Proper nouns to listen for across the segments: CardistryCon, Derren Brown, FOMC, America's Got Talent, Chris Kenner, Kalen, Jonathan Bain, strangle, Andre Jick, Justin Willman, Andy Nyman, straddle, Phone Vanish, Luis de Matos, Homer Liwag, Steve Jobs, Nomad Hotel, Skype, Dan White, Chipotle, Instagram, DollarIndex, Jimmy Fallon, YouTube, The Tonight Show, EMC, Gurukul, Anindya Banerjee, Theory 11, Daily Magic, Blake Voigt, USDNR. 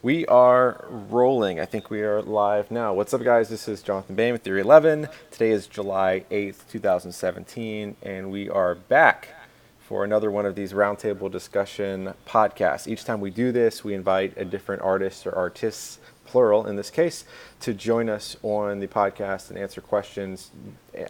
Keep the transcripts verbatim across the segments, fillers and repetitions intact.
We are rolling. I think we are live now. What's up, guys? This is Jonathan Bain with Theory eleven. Today is July eighth, two thousand seventeen, and we are back for another one of these roundtable discussion podcasts. Each time we do this, we invite a different artist or artists, plural in this case, to join us on the podcast and answer questions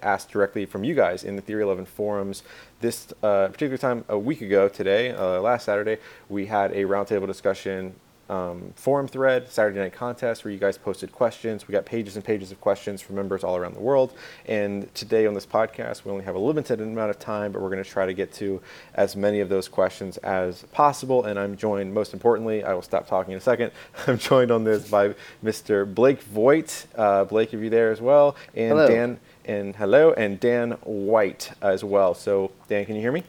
asked directly from you guys in the Theory eleven forums. This uh, particular time, a week ago today, uh, last Saturday, we had a roundtable discussion Um, forum thread, Saturday night contest, where you guys posted questions. We got pages and pages of questions from members all around the world. And today on this podcast, we only have a limited amount of time, but we're going to try to get to as many of those questions as possible. And I'm joined, most importantly, I will stop talking in a second. I'm joined on this by Mister Blake Voigt. Uh, Blake, are you there as well? And hello. Dan, and hello, and Dan White as well. So Dan, can you hear me?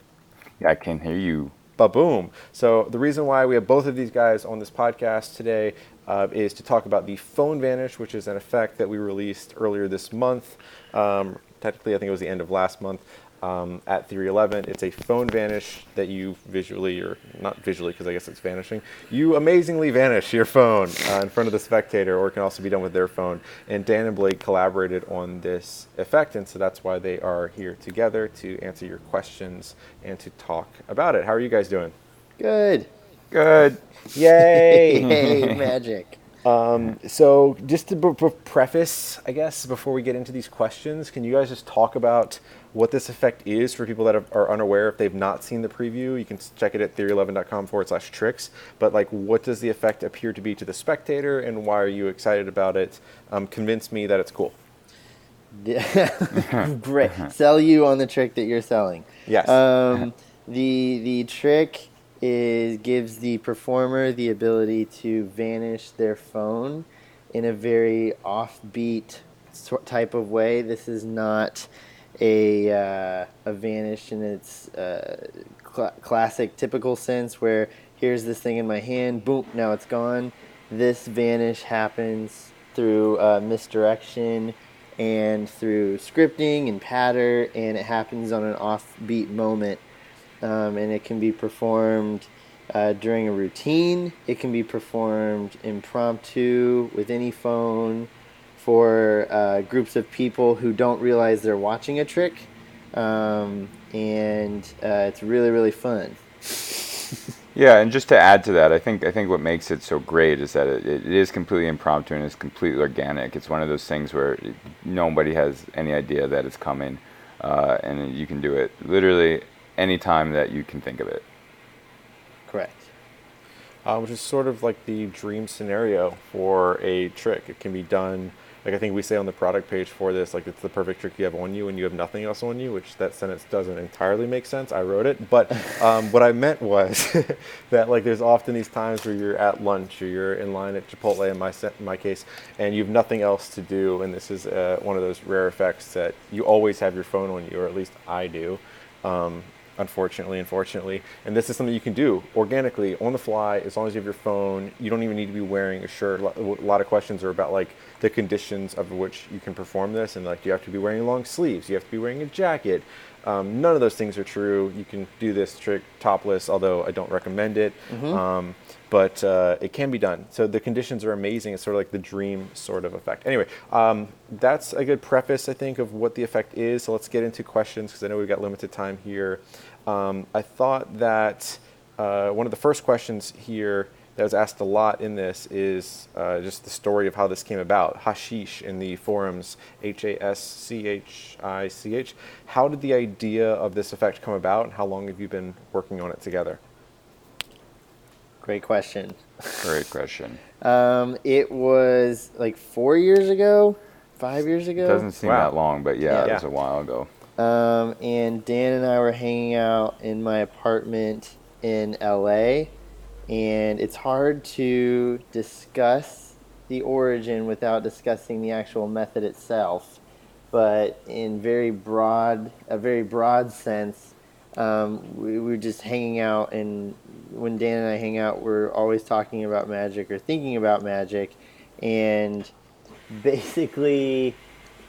Yeah, I can hear you. Ba-boom. So the reason why we have both of these guys on this podcast today uh, is to talk about the Phone Vanish, which is an effect that we released earlier this month. Um, technically, I think it was the end of last month um, at Theory eleven. It's a Phone Vanish that you visually, or not visually because I guess it's vanishing, you amazingly vanish your phone uh, in front of the spectator, or it can also be done with their phone. And Dan and Blake collaborated on this effect, and so that's why they are here together to answer your questions and to talk about it. How are you guys doing? Good. Good. Yay. Yay, magic. Um, so just to b- b- preface, I guess, before we get into these questions, can you guys just talk about what this effect is for people that have, are unaware? If they've not seen the preview, you can check it at theory eleven dot com forward slash tricks. But like, what does the effect appear to be to the spectator, and why are you excited about it? Um, convince me that it's cool. Great. Sell you on the trick that you're selling. Yes. Um, the the trick is gives the performer the ability to vanish their phone in a very offbeat sort type of way. This is not a uh, a vanish in its uh, cl- classic typical sense where here's this thing in my hand, boom, now it's gone. This vanish happens through uh, misdirection and through scripting and patter, and it happens on an offbeat moment. Um, and it can be performed uh, during a routine. It can be performed impromptu with any phone for uh, groups of people who don't realize they're watching a trick. Um, and uh, it's really, really fun. Yeah, and just to add to that, I think I think what makes it so great is that it, it is completely impromptu and it's completely organic. It's one of those things where nobody has any idea that it's coming, uh, and you can do it literally any time that you can think of it. Correct. Uh, which is sort of like the dream scenario for a trick. It can be done, like I think we say on the product page for this, like it's the perfect trick you have on you and you have nothing else on you, which that sentence doesn't entirely make sense. I wrote it. But um, what I meant was that like there's often these times where you're at lunch or you're in line at Chipotle in my, se- in my case, and you have nothing else to do. And this is uh, one of those rare effects that you always have your phone on you, or at least I do. Um, unfortunately, unfortunately. And this is something you can do organically on the fly, as long as you have your phone. You don't even need to be wearing a shirt. A lot of questions are about like the conditions of which you can perform this. And like, do you have to be wearing long sleeves? Do you have to be wearing a jacket? Um, none of those things are true. You can do this trick topless, although I don't recommend it. Mm-hmm. Um, but uh, it can be done. So the conditions are amazing. It's sort of like the dream sort of effect. Anyway, um, that's a good preface, I think, of what the effect is. So let's get into questions, because I know we've got limited time here. Um, I thought that uh, one of the first questions here that was asked a lot in this is uh, just the story of how this came about. Hashish in the forums, H A S C H I C H. How did the idea of this effect come about, and how long have you been working on it together? Great question. Great question. um, it was like four years ago, five years ago. It doesn't seem wow. that long, but yeah, yeah, it was a while ago. Um, and Dan and I were hanging out in my apartment in L A, and it's hard to discuss the origin without discussing the actual method itself. But in very broad, a very broad sense, um, we, we were just hanging out, and when Dan and I hang out, we're always talking about magic or thinking about magic, and basically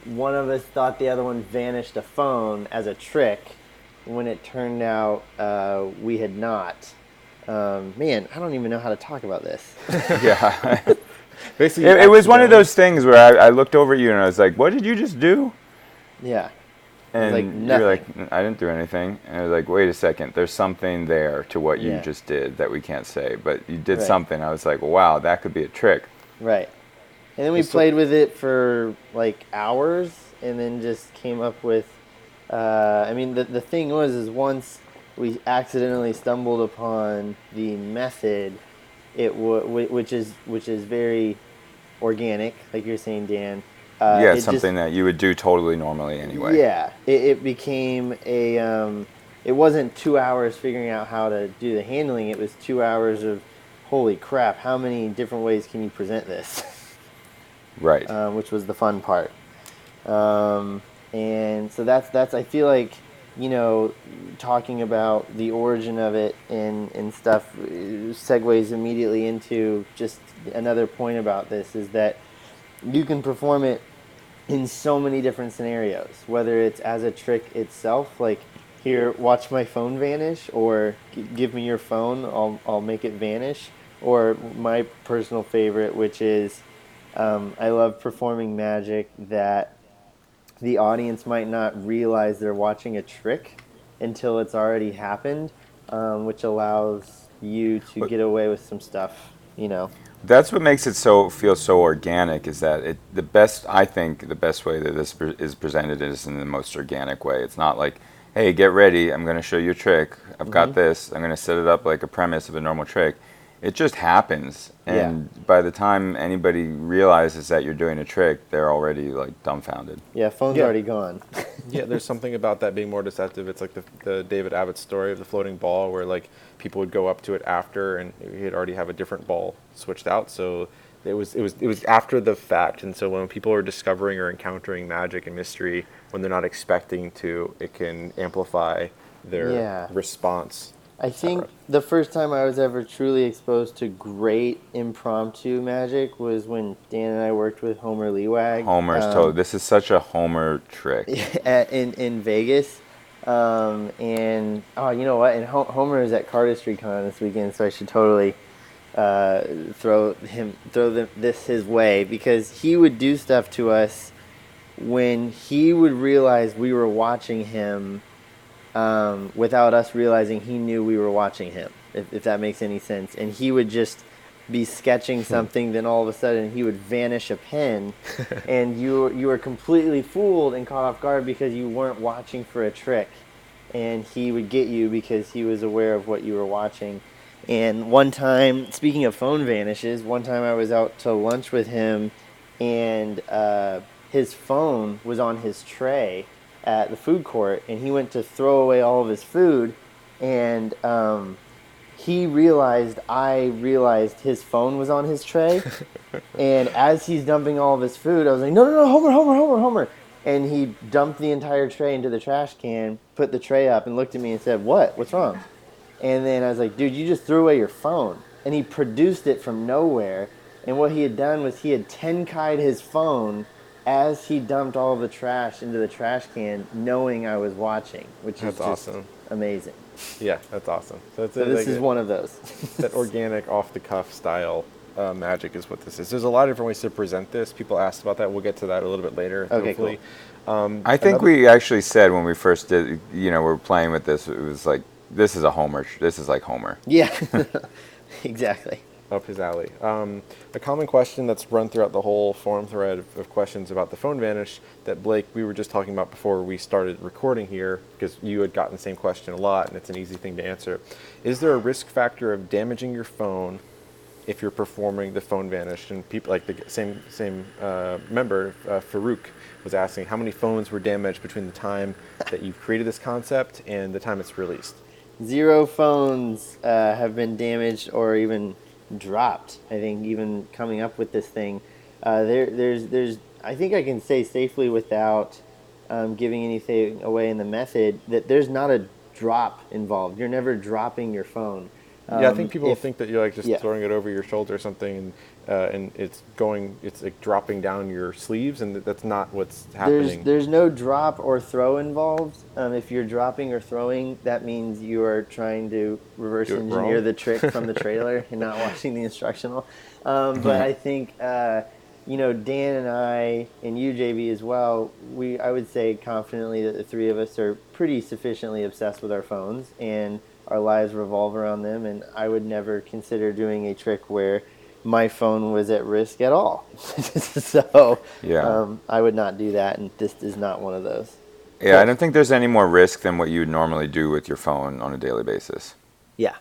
one of us thought the other one vanished a phone as a trick when it turned out uh, we had not. Um, man, I don't even know how to talk about this. Yeah. Basically, it, it was one of those things where I, I looked over at you and I was like, what did you just do? Yeah. And like, you were like, I didn't do anything. And I was like, wait a second, there's something there to what you yeah. just did that we can't say. But you did right. something. I was like, wow, that could be a trick. Right. And then we just played with it for like hours and then just came up with, uh, I mean, the, the thing was is once we accidentally stumbled upon the method, it w- which is which is very organic, like you're saying, Dan. Uh, yeah, it's something just, that you would do totally normally anyway. Yeah, it, it became a. Um, it wasn't two hours figuring out how to do the handling. It was two hours of, holy crap! How many different ways can you present this? Right. Uh, which was the fun part, um, and so that's that's. I feel like. You know, talking about the origin of it and, and stuff segues immediately into just another point about this is that you can perform it in so many different scenarios, whether it's as a trick itself, like here, watch my phone vanish, or give me your phone, I'll, I'll make it vanish, or my personal favorite, which is um, I love performing magic that the audience might not realize they're watching a trick until it's already happened, um, which allows you to get away with some stuff, you know. That's what makes it so feel so organic is that it the best, I think, the best way that this pre- is presented is in the most organic way. It's not like, hey, get ready, I'm going to show you a trick, I've mm-hmm. got this, I'm going to set it up like a premise of a normal trick. It just happens, and yeah. by the time anybody realizes that you're doing a trick, they're already like dumbfounded. Yeah, phone's yeah. already gone. Yeah, there's something about that being more deceptive. It's like the, the David Abbott story of the floating ball, where like people would go up to it after, and he'd already have a different ball switched out. So it was it was it was after the fact, and so when people are discovering or encountering magic and mystery when they're not expecting to, it can amplify their yeah. response. I think the first time I was ever truly exposed to great impromptu magic was when Dan and I worked with Homer Liwag. Homer's um, totally. This is such a Homer trick. At, in, in Vegas. Um, and, oh, you know what? And Ho- Homer is at CardistryCon this weekend, so I should totally uh, throw him throw them, this his way, because he would do stuff to us when he would realize we were watching him Um, without us realizing he knew we were watching him, if, if that makes any sense. And he would just be sketching something, then all of a sudden he would vanish a pen, and you you were completely fooled and caught off guard because you weren't watching for a trick. And he would get you because he was aware of what you were watching. And one time, speaking of phone vanishes, one time I was out to lunch with him, and uh, his phone was on his tray at the food court, and he went to throw away all of his food, and um, he realized I realized his phone was on his tray, and as he's dumping all of his food, I was like, no, no, no, Homer, Homer, Homer, Homer, and he dumped the entire tray into the trash can, put the tray up, and looked at me and said, what? What's wrong? And then I was like, dude, you just threw away your phone, and he produced it from nowhere, and what he had done was he had ten-kied his phone as he dumped all the trash into the trash can, knowing I was watching, which that's is just awesome. Amazing. Yeah, that's awesome. So, it's so a, this like is a, one of those. That organic, off-the-cuff style uh, magic is what this is. There's a lot of different ways to present this. People asked about that. We'll get to that a little bit later, okay, hopefully. Cool. Um, I think we actually said when we first did, you know, we were playing with this, it was like, this is a Homer. This is like Homer. Yeah, exactly. Up his alley. Um, a common question that's run throughout the whole forum thread of, of questions about the phone vanish that Blake, we were just talking about before we started recording here, because you had gotten the same question a lot and it's an easy thing to answer. Is there a risk factor of damaging your phone if you're performing the phone vanish? And people like the same same uh, member, uh, Farouk, was asking how many phones were damaged between the time that you created this concept and the time it's released? Zero phones uh, have been damaged or even dropped. I think even coming up with this thing, uh, there, there's, there's. I think I can say safely without um, giving anything away in the method that there's not a drop involved. You're never dropping your phone. Um, yeah, I think people if, think that you're like just yeah. throwing it over your shoulder or something, and uh, and it's going, it's like dropping down your sleeves, and that's not what's happening. There's there's no drop or throw involved. Um, if you're dropping or throwing, that means you are trying to reverse engineer wrong. the trick from the trailer and not watching the instructional. Um, but I think uh, you know, Dan and I and you, J B, as well. We I would say confidently that the three of us are pretty sufficiently obsessed with our phones, and our lives revolve around them, and I would never consider doing a trick where my phone was at risk at all. so yeah. um, I would not do that, and this is not one of those. Yeah, but I don't think there's any more risk than what you would normally do with your phone on a daily basis. Yeah,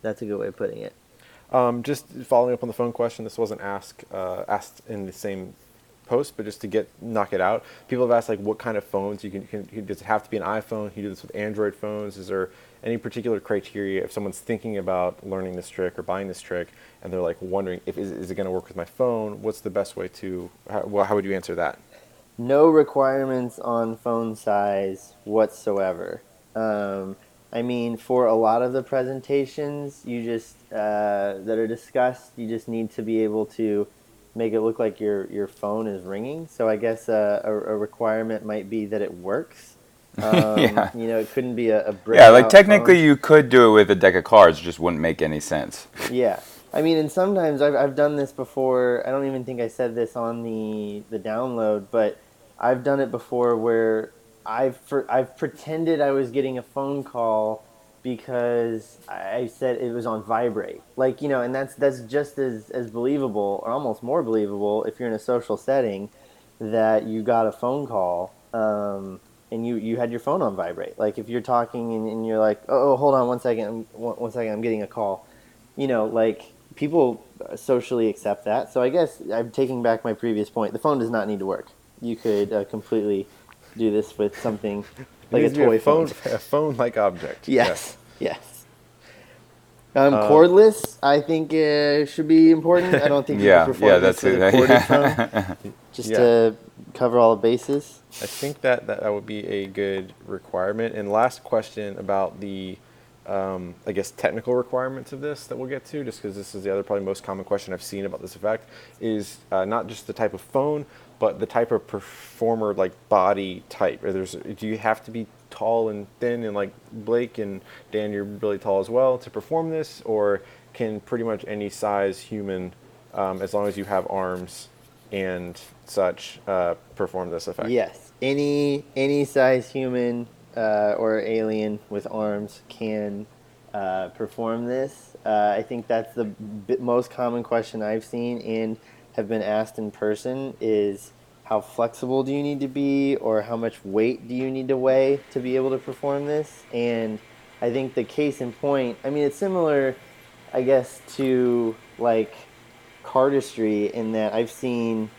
that's a good way of putting it. Um, just following up on the phone question, this wasn't asked uh, asked in the same post, but just to get knock it out, people have asked like what kind of phones you can, can, can does it have to be an iPhone? Can you do this with Android phones? Is there any particular criteria if someone's thinking about learning this trick or buying this trick and they're like wondering if is, is it going to work with my phone? What's the best way to, how, well, how would you answer that? No requirements on phone size whatsoever. Um, I mean, for a lot of the presentations you just uh, that are discussed, you just need to be able to make it look like your, your phone is ringing. So I guess uh, a, a requirement might be that it works. Um, yeah. You know, it couldn't be a, a break. Yeah, like technically phone. You could do it with a deck of cards, it just wouldn't make any sense. Yeah. I mean, and sometimes I've, I've done this before. I don't even think I said this on the, the download, but I've done it before where I've, for, I've pretended I was getting a phone call because I said it was on vibrate. Like, you know, and that's that's just as, as believable or almost more believable if you're in a social setting that you got a phone call. Um, and you, you had your phone on vibrate. Like if you're talking and, and you're like, oh, oh, hold on one second, one, one second, I'm getting a call. You know, like people socially accept that. So I guess I'm taking back my previous point. The phone does not need to work. You could uh, completely do this with something like a toy a phone. phone. A phone-like object. Yes, yes. yes. Um, cordless, I think, uh, should be important. I don't think you yeah, prefer yeah, that's it. Yeah. phone, just yeah. to cover all the bases. I think that, that that would be a good requirement. And last question about the, um, I guess, technical requirements of this that we'll get to, just because this is the other probably most common question I've seen about this effect, is uh, not just the type of phone, but the type of performer, like body type. There's, do you have to be tall and thin, and like Blake and Dan, you're really tall as well, to perform this, or can pretty much any size human, um, as long as you have arms and such, uh, perform this effect? Yes, any any size human uh, or alien with arms can uh, perform this. Uh, I think that's the b- most common question I've seen and have been asked in person is, how flexible do you need to be, or how much weight do you need to weigh to be able to perform this? And I think the case in point, I mean, it's similar, I guess, to like cardistry in that I've seen,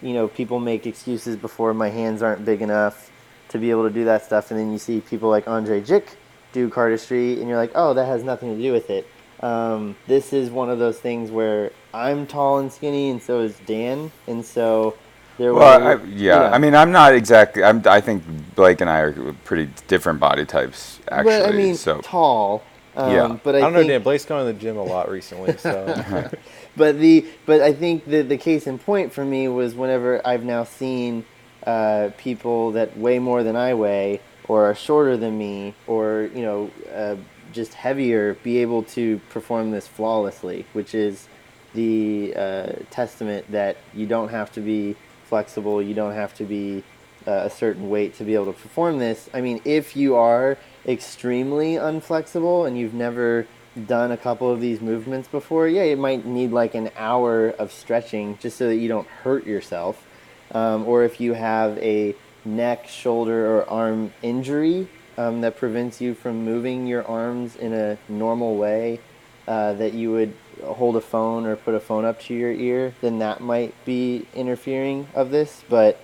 you know, people make excuses before, my hands aren't big enough to be able to do that stuff. And then you see people like Andre Jick do cardistry and you're like, oh, that has nothing to do with it. Um, this is one of those things where I'm tall and skinny and so is Dan. And so... There well, were, I, yeah. yeah. I mean, I'm not exactly. I'm, I think Blake and I are pretty different body types, actually. But I mean, so. tall. Um, yeah. But I, I don't think, know, Dan. Blake's gone to the gym a lot recently, so. but the but I think the the case in point for me was whenever I've now seen uh, people that weigh more than I weigh, or are shorter than me, or you know, uh, just heavier, be able to perform this flawlessly, which is the uh, testament that you don't have to be flexible, you don't have to be uh, a certain weight to be able to perform this. I mean, if you are extremely unflexible and you've never done a couple of these movements before, yeah, you might need like an hour of stretching just so that you don't hurt yourself. Um, or if you have a neck, shoulder, or arm injury um, that prevents you from moving your arms in a normal way uh, that you would hold a phone or put a phone up to your ear, then that might be interfering of this. But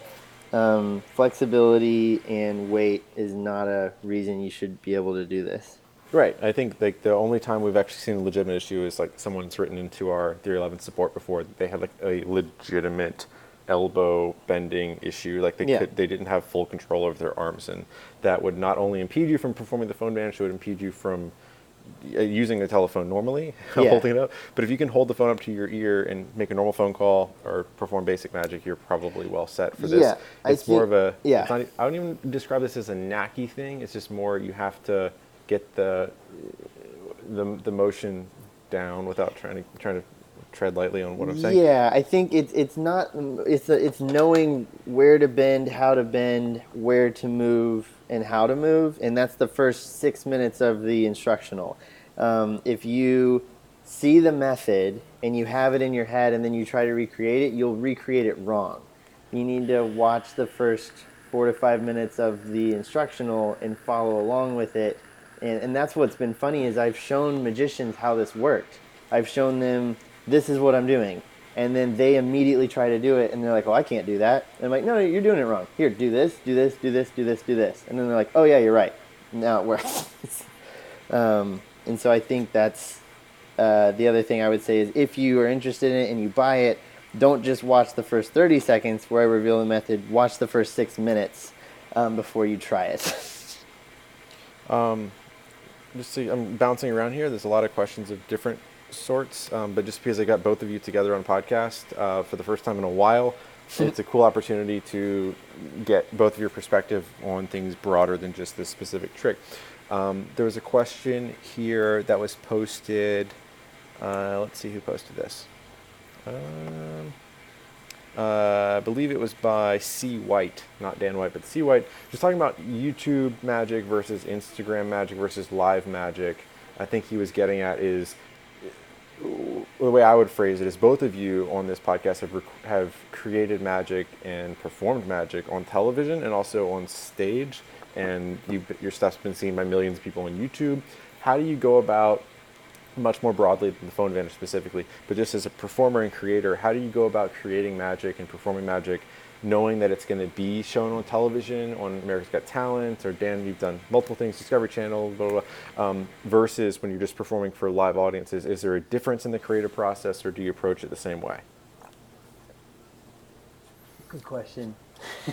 um, flexibility and weight is not a reason you should be able to do this. Right. I think like the only time we've actually seen a legitimate issue is like someone's written into our Theory eleven support before. They had like a legitimate elbow bending issue. Like they yeah. could, they didn't have full control over their arms, and that would not only impede you from performing the phone vanish, it would impede you from using a telephone normally, yeah. holding it up. But if you can hold the phone up to your ear and make a normal phone call or perform basic magic, you're probably well set for this. Yeah, it's I more think, of a, yeah. It's not, I don't even describe this as a knacky thing. It's just more you have to get the the, the motion down without trying to trying to tread lightly on what I'm saying. Yeah, I think it's it's not it's a, it's knowing where to bend, how to bend, where to move, and how to move, and that's the first six minutes of the instructional. Um, if you see the method and you have it in your head, and then you try to recreate it, you'll recreate it wrong. You need to watch the first four to five minutes of the instructional and follow along with it, and, and that's what's been funny is I've shown magicians how this worked. I've shown them. This is what I'm doing. And then they immediately try to do it, and they're like, well, I can't do that. And I'm like, no, no, you're doing it wrong. Here, do this, do this, do this, do this, do this. And then they're like, oh, yeah, you're right. Now it works. um, and so I think that's uh, the other thing I would say is if you are interested in it and you buy it, don't just watch the first thirty seconds where I reveal the method. Watch the first six minutes um, before you try it. um, just see, I'm bouncing around here. There's a lot of questions of different sorts, um, but just because I got both of you together on podcast uh, for the first time in a while, it's a cool opportunity to get both of your perspective on things broader than just this specific trick. Um, there was a question here that was posted. Uh, let's see who posted this. Um, uh, I believe it was by C. White, not Dan White, but C. White. Just talking about YouTube magic versus Instagram magic versus live magic. I think he was getting at is the way I would phrase it is both of you on this podcast have rec- have created magic and performed magic on television and also on stage, and you, your stuff's been seen by millions of people on YouTube. How do you go about, much more broadly than the Phone Vanish specifically, but just as a performer and creator, how do you go about creating magic and performing magic knowing that it's going to be shown on television, on America's Got Talent, or Dan, you've done multiple things, Discovery Channel, blah, blah, blah, um, versus when you're just performing for live audiences? Is there a difference in the creative process, or do you approach it the same way? Good question.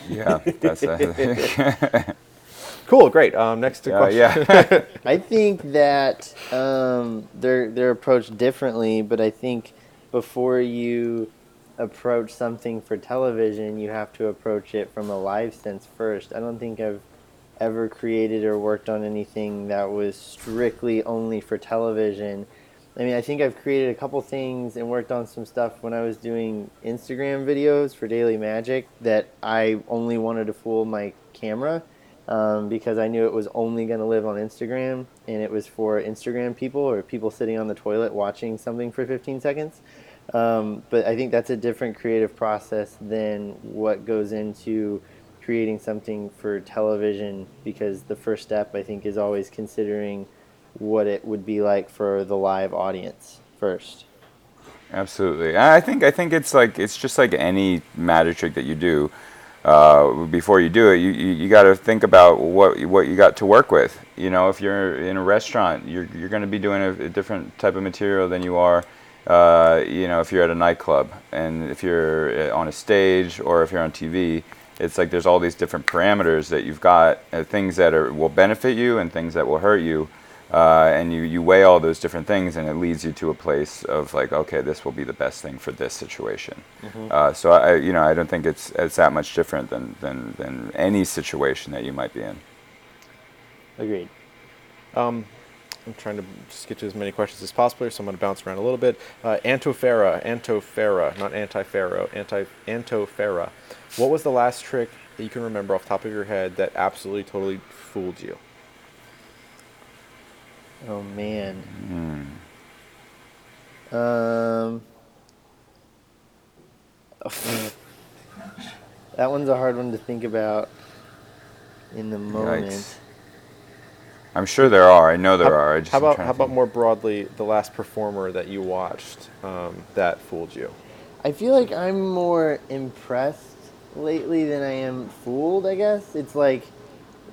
Yeah, that's it. Cool, great. Um, next to uh, question. Yeah. I think that um, they're, they're approached differently, but I think before you approach something for television, you have to approach it from a live sense first. I don't think I've ever created or worked on anything that was strictly only for television. I mean, I think I've created a couple things and worked on some stuff when I was doing Instagram videos for Daily Magic that I only wanted to fool my camera um, because I knew it was only going to live on Instagram, and it was for Instagram people or people sitting on the toilet watching something for fifteen seconds. Um, but I think that's a different creative process than what goes into creating something for television, because the first step, I think, is always considering what it would be like for the live audience first. Absolutely. I think I think it's like it's just like any magic trick that you do. Uh, before you do it, you, you, you got to think about what what you got to work with. You know, if you're in a restaurant, you're you're going to be doing a, a different type of material than you are. Uh, you know, if you're at a nightclub, and if you're on a stage, or if you're on T V, it's like there's all these different parameters that you've got, uh, things that are, will benefit you and things that will hurt you, uh, and you, you weigh all those different things, and it leads you to a place of like, okay, this will be the best thing for this situation. Mm-hmm. Uh, so I, you know, I don't think it's it's that much different than than, than any situation that you might be in. Agreed. Um, I'm trying to just get to as many questions as possible here, so I'm going to bounce around a little bit. Uh, Antofera, Antofera, not Anti-Pharaoh, anti Antofera. What was the last trick that you can remember off the top of your head that absolutely, totally fooled you? Oh, man. Mm. Um. Oh, that one's a hard one to think about in the moment. Yikes. I'm sure there are. I know there how, are. I just how about how about more broadly the last performer that you watched um, that fooled you? I feel like I'm more impressed lately than I am fooled, I guess. It's like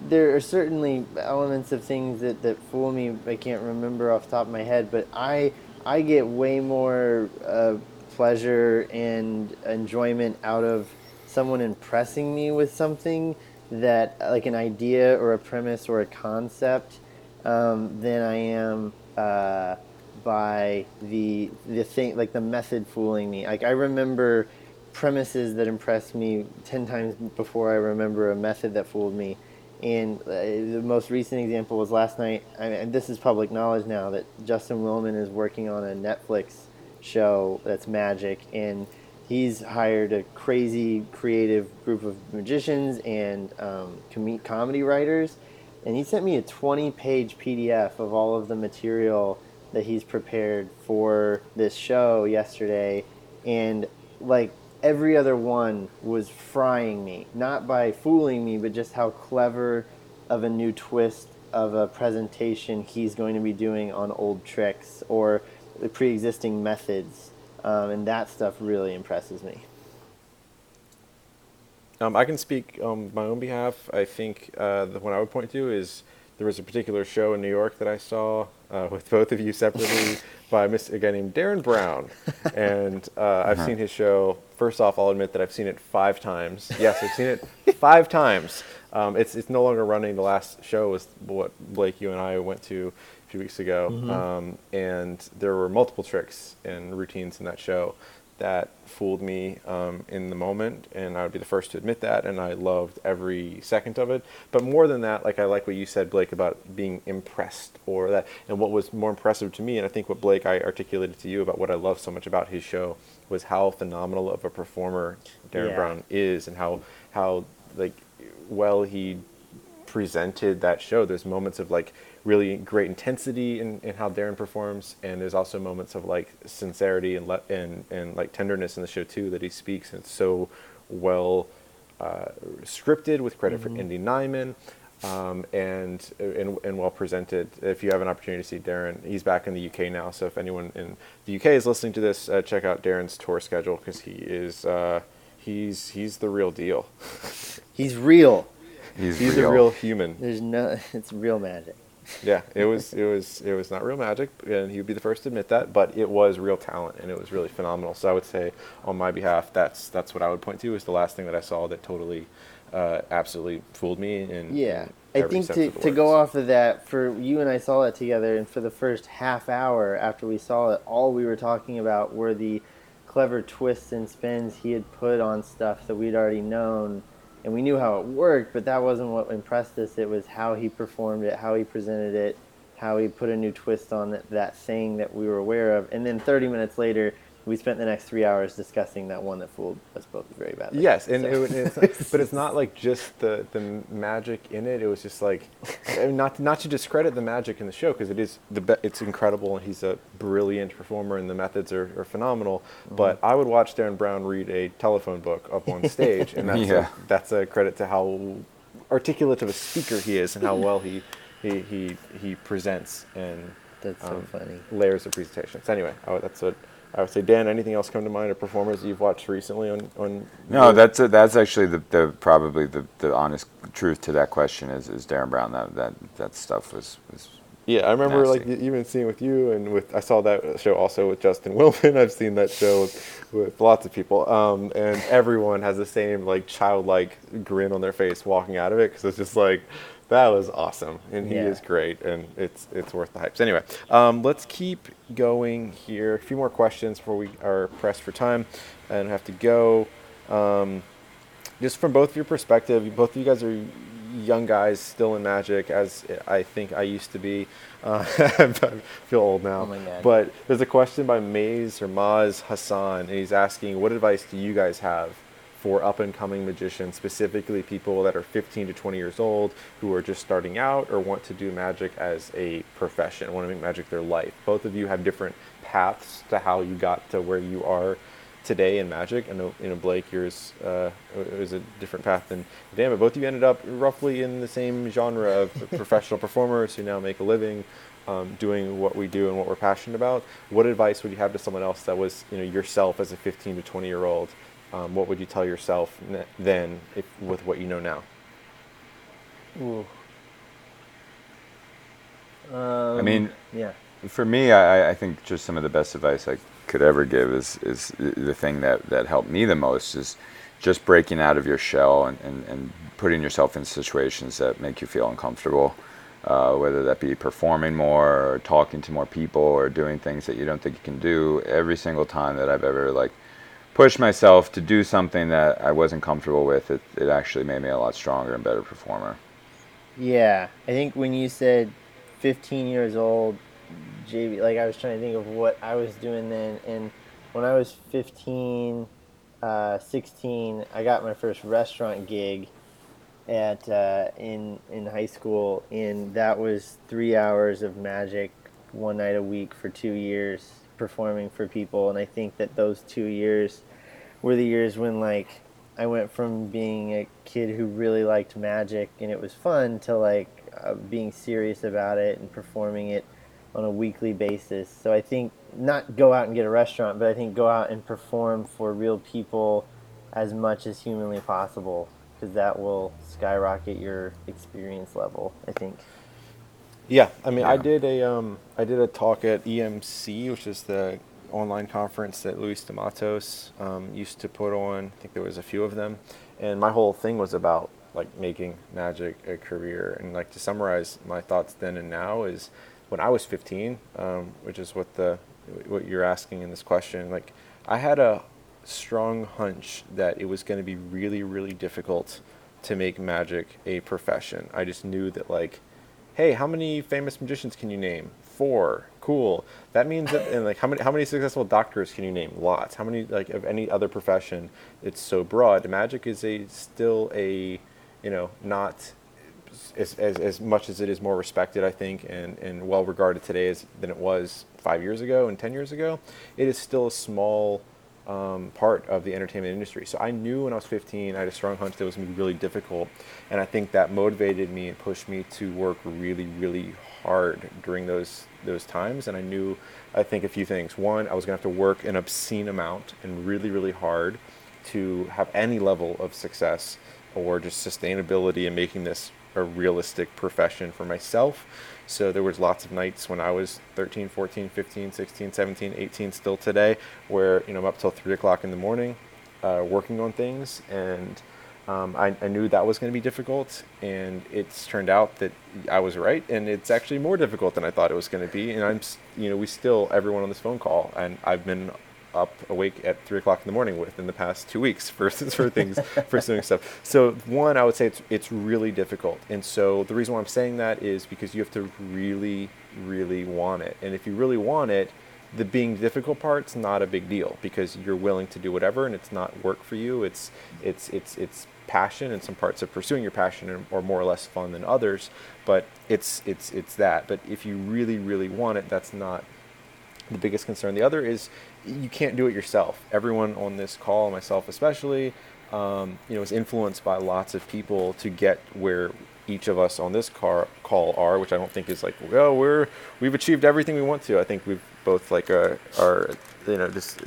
there are certainly elements of things that, that fool me. I can't remember off the top of my head, but I I get way more uh, pleasure and enjoyment out of someone impressing me with something, that like an idea or a premise or a concept, um, than I am uh, by the the thing, like the method fooling me. Like I remember premises that impressed me ten times before I remember a method that fooled me. And uh, the most recent example was last night, I mean, and this is public knowledge now, that Justin Willman is working on a Netflix show that's magic, and he's hired a crazy creative group of magicians and um, com- comedy writers, and he sent me a twenty-page P D F of all of the material that he's prepared for this show yesterday, and like every other one was frying me, not by fooling me, but just how clever of a new twist of a presentation he's going to be doing on old tricks or the pre-existing methods, um, and that stuff really impresses me. Um, I can speak on my own behalf. I think uh, the one I would point to is there was a particular show in New York that I saw uh, with both of you separately by a guy named Derren Brown, and uh, uh-huh. I've seen his show. First off, I'll admit that I've seen it five times. Yes, I've seen it five times. Um, it's it's no longer running. The last show was what Blake, you and I went to a few weeks ago, mm-hmm. um, and there were multiple tricks and routines in that show that fooled me um, in the moment, and I would be the first to admit that, and I loved every second of it. But more than that, like I like what you said, Blake, about being impressed or that, and what was more impressive to me, and I think what Blake, I articulated to you about what I love so much about his show, was how phenomenal of a performer Derren yeah. Brown is, and how how like well he presented that show. There's moments of like really great intensity in, in how Derren performs, and there's also moments of like sincerity and le- and and like tenderness in the show too that he speaks, and it's so well uh, scripted, with credit mm-hmm. for Andy Nyman, um, and and and well presented. If you have an opportunity to see Derren, he's back in the U K now, so if anyone in the U K is listening to this, uh, check out Derren's tour schedule, because he is uh, he's he's the real deal. He's real. He's, he's real. A real human. There's no, it's real magic. Yeah, it was it was it was not real magic, and he would be the first to admit that, but it was real talent, and it was really phenomenal. So I would say on my behalf, that's that's what I would point to is the last thing that I saw that totally uh, absolutely fooled me. And yeah, I think to to go off of that, for you and I saw that together, and for the first half hour after we saw it, all we were talking about were the clever twists and spins he had put on stuff that we'd already known. And we knew how it worked, but that wasn't what impressed us. It was how he performed it, how he presented it, how he put a new twist on it, that thing that we were aware of. And then thirty minutes later, we spent the next three hours discussing that one that fooled us both very badly. Yes, and so. it, it's not, but it's not like just the, the magic in it. It was just like, I mean, not not to discredit the magic in the show, because it is the be- it's incredible, and he's a brilliant performer, and the methods are, are phenomenal. Mm-hmm. But I would watch Derren Brown read a telephone book up on stage, and that's yeah. a, that's a credit to how articulate of a speaker he is, and how well he he he, he presents, and that's so um, funny layers of presentations. Anyway, oh, that's what. I would say, Dan, anything else come to mind of performers that you've watched recently on? on no, that's a, that's actually the, the probably the, the honest truth to that question is, is Derren Brown. That that that stuff was, was yeah. I remember nasty. Like even seeing with you and with I saw that show also with Justin Willman. I've seen that show with, with lots of people, um, and everyone has the same like childlike grin on their face walking out of it, because it's just like. That was awesome, and he yeah. is great, and it's it's worth the hype. So anyway, um, let's keep going here. A few more questions before we are pressed for time and have to go. Um, just from both of your perspective, both of you guys are young guys still in magic, as I think I used to be. Uh, I feel old now. Oh my God. But there's a question by Maze or Maz Hassan, and he's asking, what advice do you guys have for up-and-coming magicians, specifically people that are fifteen to twenty years old who are just starting out or want to do magic as a profession, want to make magic their life? Both of you have different paths to how you got to where you are today in magic. I know, you know Blake, yours uh, was a different path than Dan, but both of you ended up roughly in the same genre of professional performers who now make a living um, doing what we do and what we're passionate about. What advice would you have to someone else that was, you know, yourself as a fifteen to twenty-year-old? Um, what would you tell yourself ne- then if, with what you know now? Ooh. Um, I mean, yeah. For me, I, I think just some of the best advice I could ever give is, is the thing that, that helped me the most is just breaking out of your shell and, and, and putting yourself in situations that make you feel uncomfortable. uh, whether that be performing more or talking to more people or doing things that you don't think you can do. Every single time that I've ever like pushed myself to do something that I wasn't comfortable with, it, it actually made me a lot stronger and better performer. Yeah, I think when you said fifteen years old, J B, like I was trying to think of what I was doing then, and when I was fifteen, uh, sixteen, I got my first restaurant gig at uh, in in high school, and that was three hours of magic one night a week for two years performing for people, and I think that those two years were the years when like I went from being a kid who really liked magic and it was fun to like uh, being serious about it and performing it on a weekly basis. So I think not go out and get a restaurant, but I think go out and perform for real people as much as humanly possible, because that will skyrocket your experience level, I think. Yeah, I mean, yeah. I did a um, I did a talk at E M C, which is the online conference that Luis de Matos um, used to put on. I think there was a few of them, and my whole thing was about like making magic a career. And like to summarize my thoughts then and now is when I was fifteen, um, which is what the what you're asking in this question. Like I had a strong hunch that it was going to be really, really difficult to make magic a profession. I just knew that like, hey, how many famous magicians can you name? Four. Cool. That means that, and like, how many how many successful doctors can you name? Lots. How many, like, of any other profession? It's so broad. Magic is a still a, you know, not as as, as much as it is more respected, I think, and, and well regarded today as than it was five years ago and ten years ago. It is still a small um, part of the entertainment industry. So I knew when I was fifteen, I had a strong hunch that it was going to be really difficult, and I think that motivated me and pushed me to work really, really hard. hard during those those times. And I knew, I think, a few things. One, I was gonna have to work an obscene amount and really, really hard to have any level of success or just sustainability in making this a realistic profession for myself. So there was lots of nights when I was thirteen, fourteen, fifteen, sixteen, seventeen, eighteen, still today, where, you know, I'm up till three o'clock in the morning uh, working on things. And Um, I, I knew that was going to be difficult, and it's turned out that I was right, and it's actually more difficult than I thought it was going to be. And I'm, you know, we still, everyone on this phone call, and I've been up awake at three o'clock in the morning with in the past two weeks for for things, for doing stuff. So one, I would say it's it's really difficult, and so the reason why I'm saying that is because you have to really, really want it, and if you really want it, the being difficult part's not a big deal because you're willing to do whatever, and it's not work for you. It's it's it's it's passion, and some parts of pursuing your passion are more or less fun than others, but it's it's it's that. But if you really, really want it, that's not the biggest concern. The other is you can't do it yourself. Everyone on this call, myself especially, um, you know, is influenced by lots of people to get where each of us on this car call are, which I don't think is like, well, we're we've achieved everything we want to. I think we've both like are, are you know, just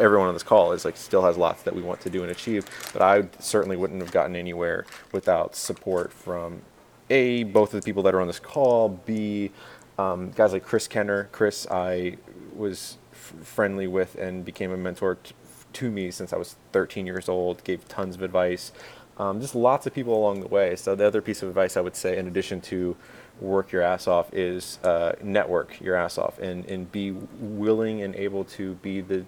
everyone on this call is like still has lots that we want to do and achieve, but I certainly wouldn't have gotten anywhere without support from A, both of the people that are on this call, B, um, guys like Chris Kenner. Chris I was f- friendly with and became a mentor t- to me since I was thirteen years old, gave tons of advice, um, just lots of people along the way. So the other piece of advice I would say, in addition to work your ass off, is uh, network your ass off, and, and be willing and able to be the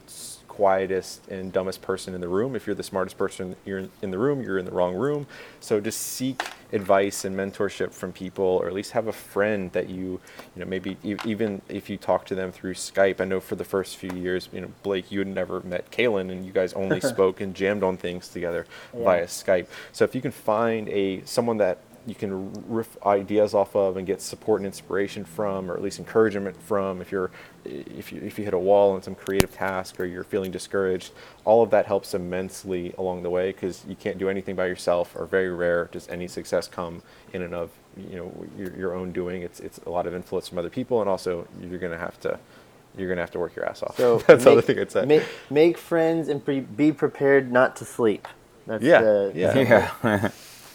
quietest and dumbest person in the room. If you're the smartest person you're in the room, you're in the wrong room. So just seek advice and mentorship from people, or at least have a friend that you, you know, maybe e- even if you talk to them through Skype. I know for the first few years, you know, Blake, you had never met Kalen, and you guys only spoke and jammed on things together yeah. via Skype. So if you can find a someone that you can riff ideas off of and get support and inspiration from, or at least encouragement from, if you're if you if you hit a wall on some creative task or you're feeling discouraged, all of that helps immensely along the way, because you can't do anything by yourself, or very rare does any success come in and of, you know, your, your own doing. It's it's a lot of influence from other people, and also you're gonna have to you're gonna have to work your ass off. So that's the other thing I'd say. Make, make friends and pre- be prepared not to sleep. That's yeah, the, yeah. The yeah.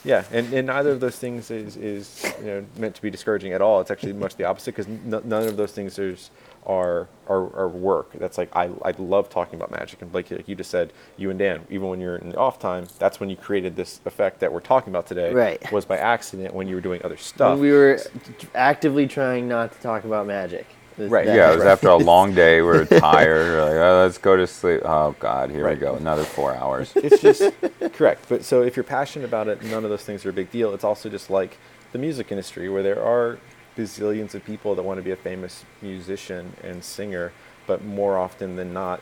Yeah, and, and neither of those things is, is you know, meant to be discouraging at all. It's actually much the opposite, because n- none of those things there's our our, our work. That's like, I, I love talking about magic. And Blake, like you just said, you and Dan, even when you're in the off time, that's when you created this effect that we're talking about today. Right. Was by accident when you were doing other stuff. When we were actively trying not to talk about magic. This, right. Yeah, it was right. After a long day. We were tired. We're like, oh, let's go to sleep. Oh, God, here right. we go. Another four hours. It's just correct. But so if you're passionate about it, none of those things are a big deal. It's also just like the music industry, where there are bazillions of people that want to be a famous musician and singer, but more often than not,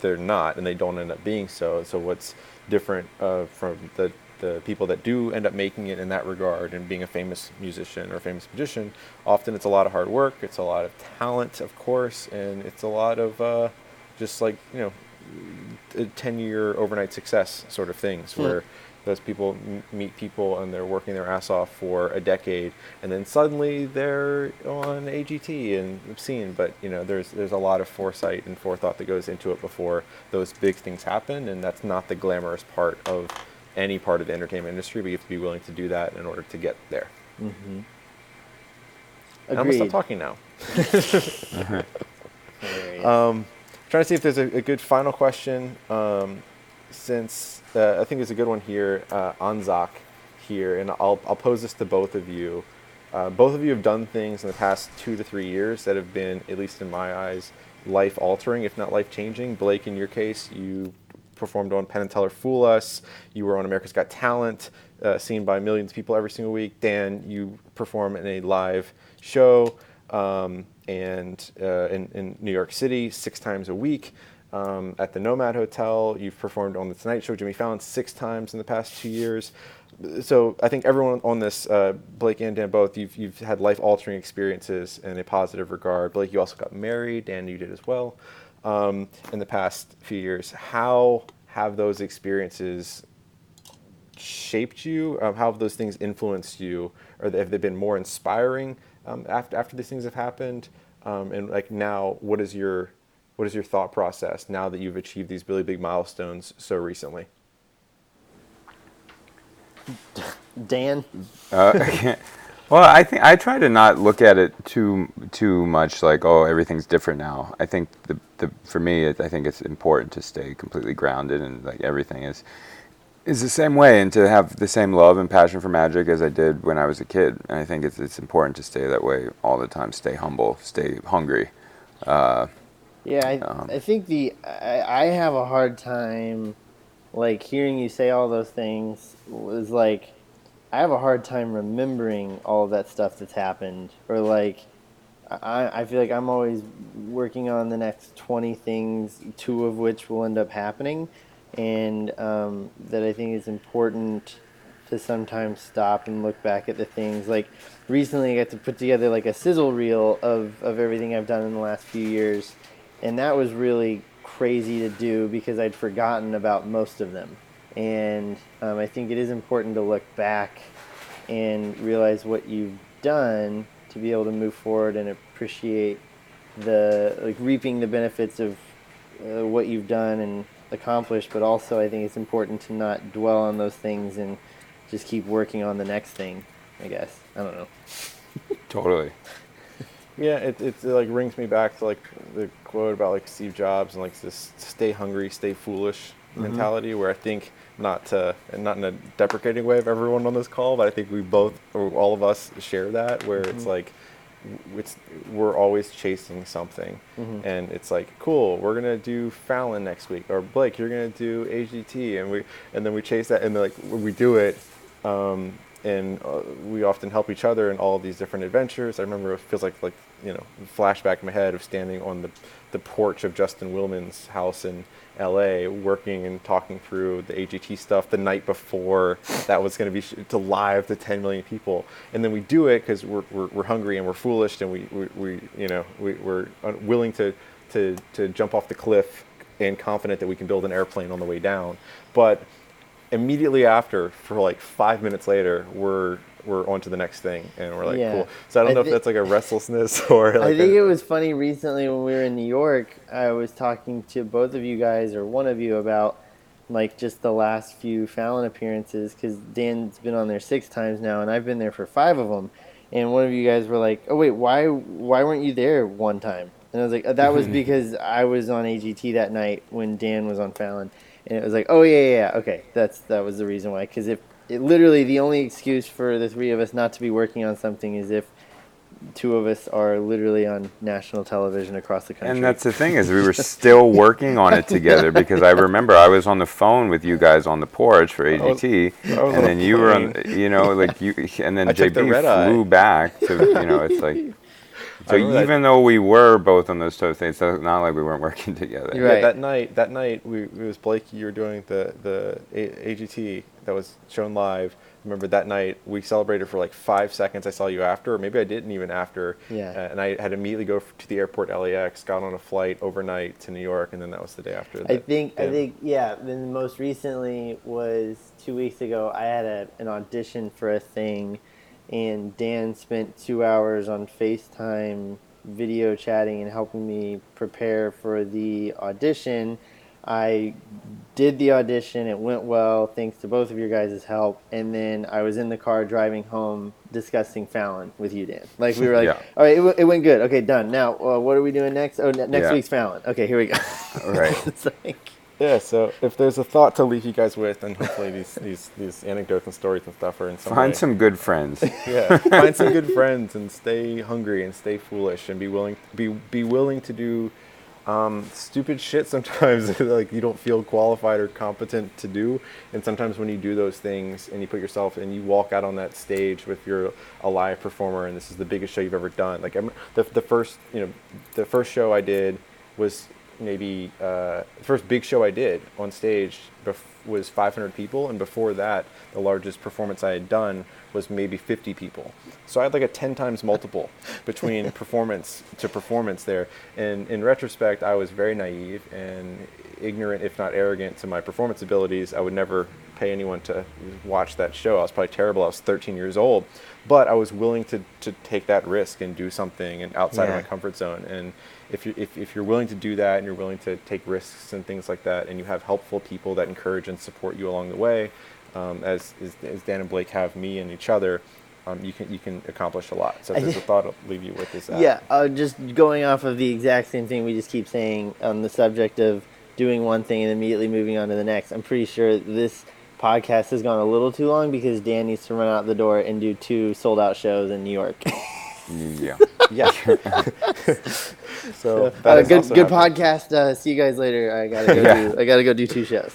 they're not, and they don't end up being so. So what's different uh, from the the people that do end up making it in that regard and being a famous musician or a famous magician, often it's a lot of hard work, it's a lot of talent, of course, and it's a lot of uh, just like, you know, ten-year overnight success sort of things, yeah. where those people m- meet people and they're working their ass off for a decade, and then suddenly they're on A G T and obscene. But, you know, there's there's a lot of foresight and forethought that goes into it before those big things happen, and that's not the glamorous part of any part of the entertainment industry, but you have to be willing to do that in order to get there. Mm-hmm. I'm going to stop talking now. um, trying to see if there's a, a good final question. Um, since uh, I think there's a good one here, uh, Anzak here, and I'll I'll pose this to both of you. Uh, both of you have done things in the past two to three years that have been, at least in my eyes, life-altering, if not life-changing. Blake, in your case, you performed on Penn and Teller Fool Us. You were on America's Got Talent, uh, seen by millions of people every single week. Dan, you perform in a live show um, and uh, in, in New York City six times a week. Um, at the Nomad Hotel, you've performed on The Tonight Show, Jimmy Fallon, six times in the past two years. So I think everyone on this, uh, Blake and Dan both, you've you've had life-altering experiences in a positive regard. Blake, you also got married. Dan, you did as well. Um, in the past few years, how have those experiences shaped you? Um, how have those things influenced you? Or have they been more inspiring um, after after these things have happened? Um, and like now, what is your what is your thought process now that you've achieved these really big milestones so recently? Dan. Uh, Well, I think I try to not look at it too too much like, oh, everything's different now. I think the the for me, it, I think it's important to stay completely grounded, and like everything is is the same way, and to have the same love and passion for magic as I did when I was a kid. And I think it's it's important to stay that way all the time. Stay humble, stay hungry. Uh, yeah, I um, I think the I, I have a hard time, like, hearing you say all those things was like, I have a hard time remembering all of that stuff that's happened, or like, I, I feel like I'm always working on the next twenty things, two of which will end up happening, and um, that I think is important to sometimes stop and look back at the things. Like recently, I got to put together like a sizzle reel of of everything I've done in the last few years, and that was really crazy to do because I'd forgotten about most of them. And um, I think it is important to look back and realize what you've done to be able to move forward and appreciate the, like, reaping the benefits of uh, what you've done and accomplished. But also, I think it's important to not dwell on those things and just keep working on the next thing, I guess. I don't know. Totally. Yeah, it, it it like rings me back to like the quote about like Steve Jobs and like this stay hungry, stay foolish mentality, mm-hmm. where I think, not to, and not in a deprecating way of everyone on this call, but I think we both, or all of us, share that, where mm-hmm. it's like, it's we're always chasing something, mm-hmm. and it's like, cool, we're gonna do Fallon next week, or Blake, you're gonna do A G T, and we and then we chase that, and like we do it, um, and uh, we often help each other in all of these different adventures. I remember it feels like like you know, flashback in my head of standing on the the porch of Justin Willman's house and L A, working and talking through the A G T stuff the night before that was going to be sh- to live to ten million people, and then we do it because we're, we're we're hungry and we're foolish, and we we, we you know we, we're willing to to to jump off the cliff and confident that we can build an airplane on the way down. But immediately after, for like five minutes later, we're we're on to the next thing, and we're like, yeah. cool. So I don't I know th- if that's like a restlessness or like I think a, it was funny recently when we were in New York, I was talking to both of you guys, or one of you, about like just the last few Fallon appearances, because Dan's been on there six times now, and I've been there for five of them. and one of you guys were like, "Oh wait, why why weren't you there one time?" And I was like, oh, "That was because I was on A G T that night when Dan was on Fallon." And it was like, "Oh yeah, yeah, yeah. okay, that's that was the reason why." Because if it, literally the only excuse for the three of us not to be working on something is if two of us are literally on national television across the country. And that's the thing, is we were still working on it together, because I remember I was on the phone with you guys on the porch for A G T, oh, and then you were on, you know, like you, and then J B flew back to, you know, it's like, so even though we were both on those toes, it's not like we weren't working together. Right. Yeah, that night, that night, we, it was Blake, you were doing the, the A G T that was shown live. Remember that night we celebrated for like five seconds. I saw you after, or maybe I didn't even after. Yeah. Uh, and I had to immediately go f- to the airport, L A X, got on a flight overnight to New York, and then that was the day after. I think, yeah. I think, yeah. Then most recently was two weeks ago. I had a, an audition for a thing, and Dan spent two hours on FaceTime video chatting and helping me prepare for the audition. I did the audition, it went well, thanks to both of your guys' help, and then I was in the car driving home discussing Fallon with you, Dan. Like, we were like, yeah. all right, it, w- it went good, okay, done. Now, uh, what are we doing next? Oh, n- next yeah. week's Fallon. Okay, here we go. Right. It's like... Yeah, so if there's a thought to leave you guys with, and hopefully these, these, these anecdotes and stories and stuff are in some Find way. some good friends. Yeah, find some good friends and stay hungry and stay foolish and be willing be be willing to do... Um, stupid shit sometimes like you don't feel qualified or competent to do, and sometimes when you do those things and you put yourself and you walk out on that stage with your a live performer, and this is the biggest show you've ever done. Like I'm, the the first you know the first show I did was maybe uh, the first big show I did on stage bef- was five hundred people, and before that the largest performance I had done was maybe fifty people. So I had like a ten times multiple between performance to performance there. And in retrospect, I was very naive and ignorant, if not arrogant, to my performance abilities. I would never pay anyone to watch that show. I was probably terrible. I was thirteen years old, but I was willing to, to take that risk and do something and outside yeah. of my comfort zone. And if you if, if you're willing to do that and you're willing to take risks and things like that, and you have helpful people that encourage and support you along the way, Um, as, as as Dan and Blake have me and each other, um, you can you can accomplish a lot. So if there's a thought I'll leave you with is that. Yeah, uh, just going off of the exact same thing we just keep saying on the subject of doing one thing and immediately moving on to the next. I'm pretty sure this podcast has gone a little too long because Dan needs to run out the door and do two sold out shows in New York. Yeah. Yeah. So uh, good good happened. podcast. Uh, see you guys later. I gotta go. yeah. do, I gotta go do two shows.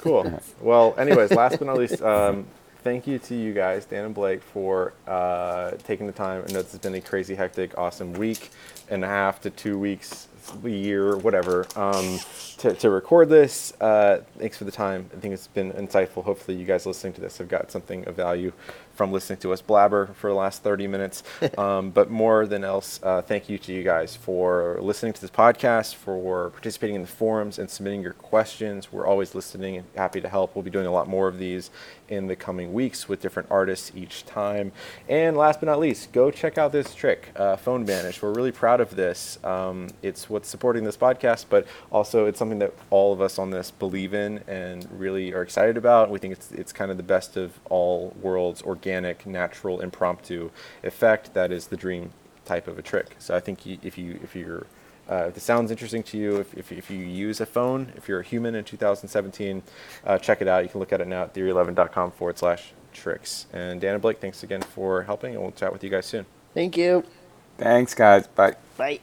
Cool. Well, anyways, last but not least, um, thank you to you guys, Dan and Blake, for uh, taking the time. I know this has been a crazy, hectic, awesome week and a half to two weeks, a year, whatever, um, to, to record this. Uh, thanks for the time. I think it's been insightful. Hopefully, you guys listening to this have got something of value from listening to us blabber for the last thirty minutes. Um, but more than else, uh, thank you to you guys for listening to this podcast, for participating in the forums and submitting your questions. We're always listening and happy to help. We'll be doing a lot more of these in the coming weeks with different artists each time. And last but not least, go check out this trick, uh, Phone Vanish. We're really proud of this. Um, it's what's supporting this podcast, but also it's something that all of us on this believe in and really are excited about. We think it's, it's kind of the best of all worlds, or organic, natural, impromptu effect. That is the dream type of a trick. So I think you, if you if you're uh, if this sounds interesting to you, if, if if you use a phone, if you're a human in two thousand seventeen, uh, check it out. You can look at it now at theory eleven dot com forward slash tricks. And Dan and Blake, thanks again for helping, and we'll chat with you guys soon. Thank you. Thanks, guys. Bye. Bye.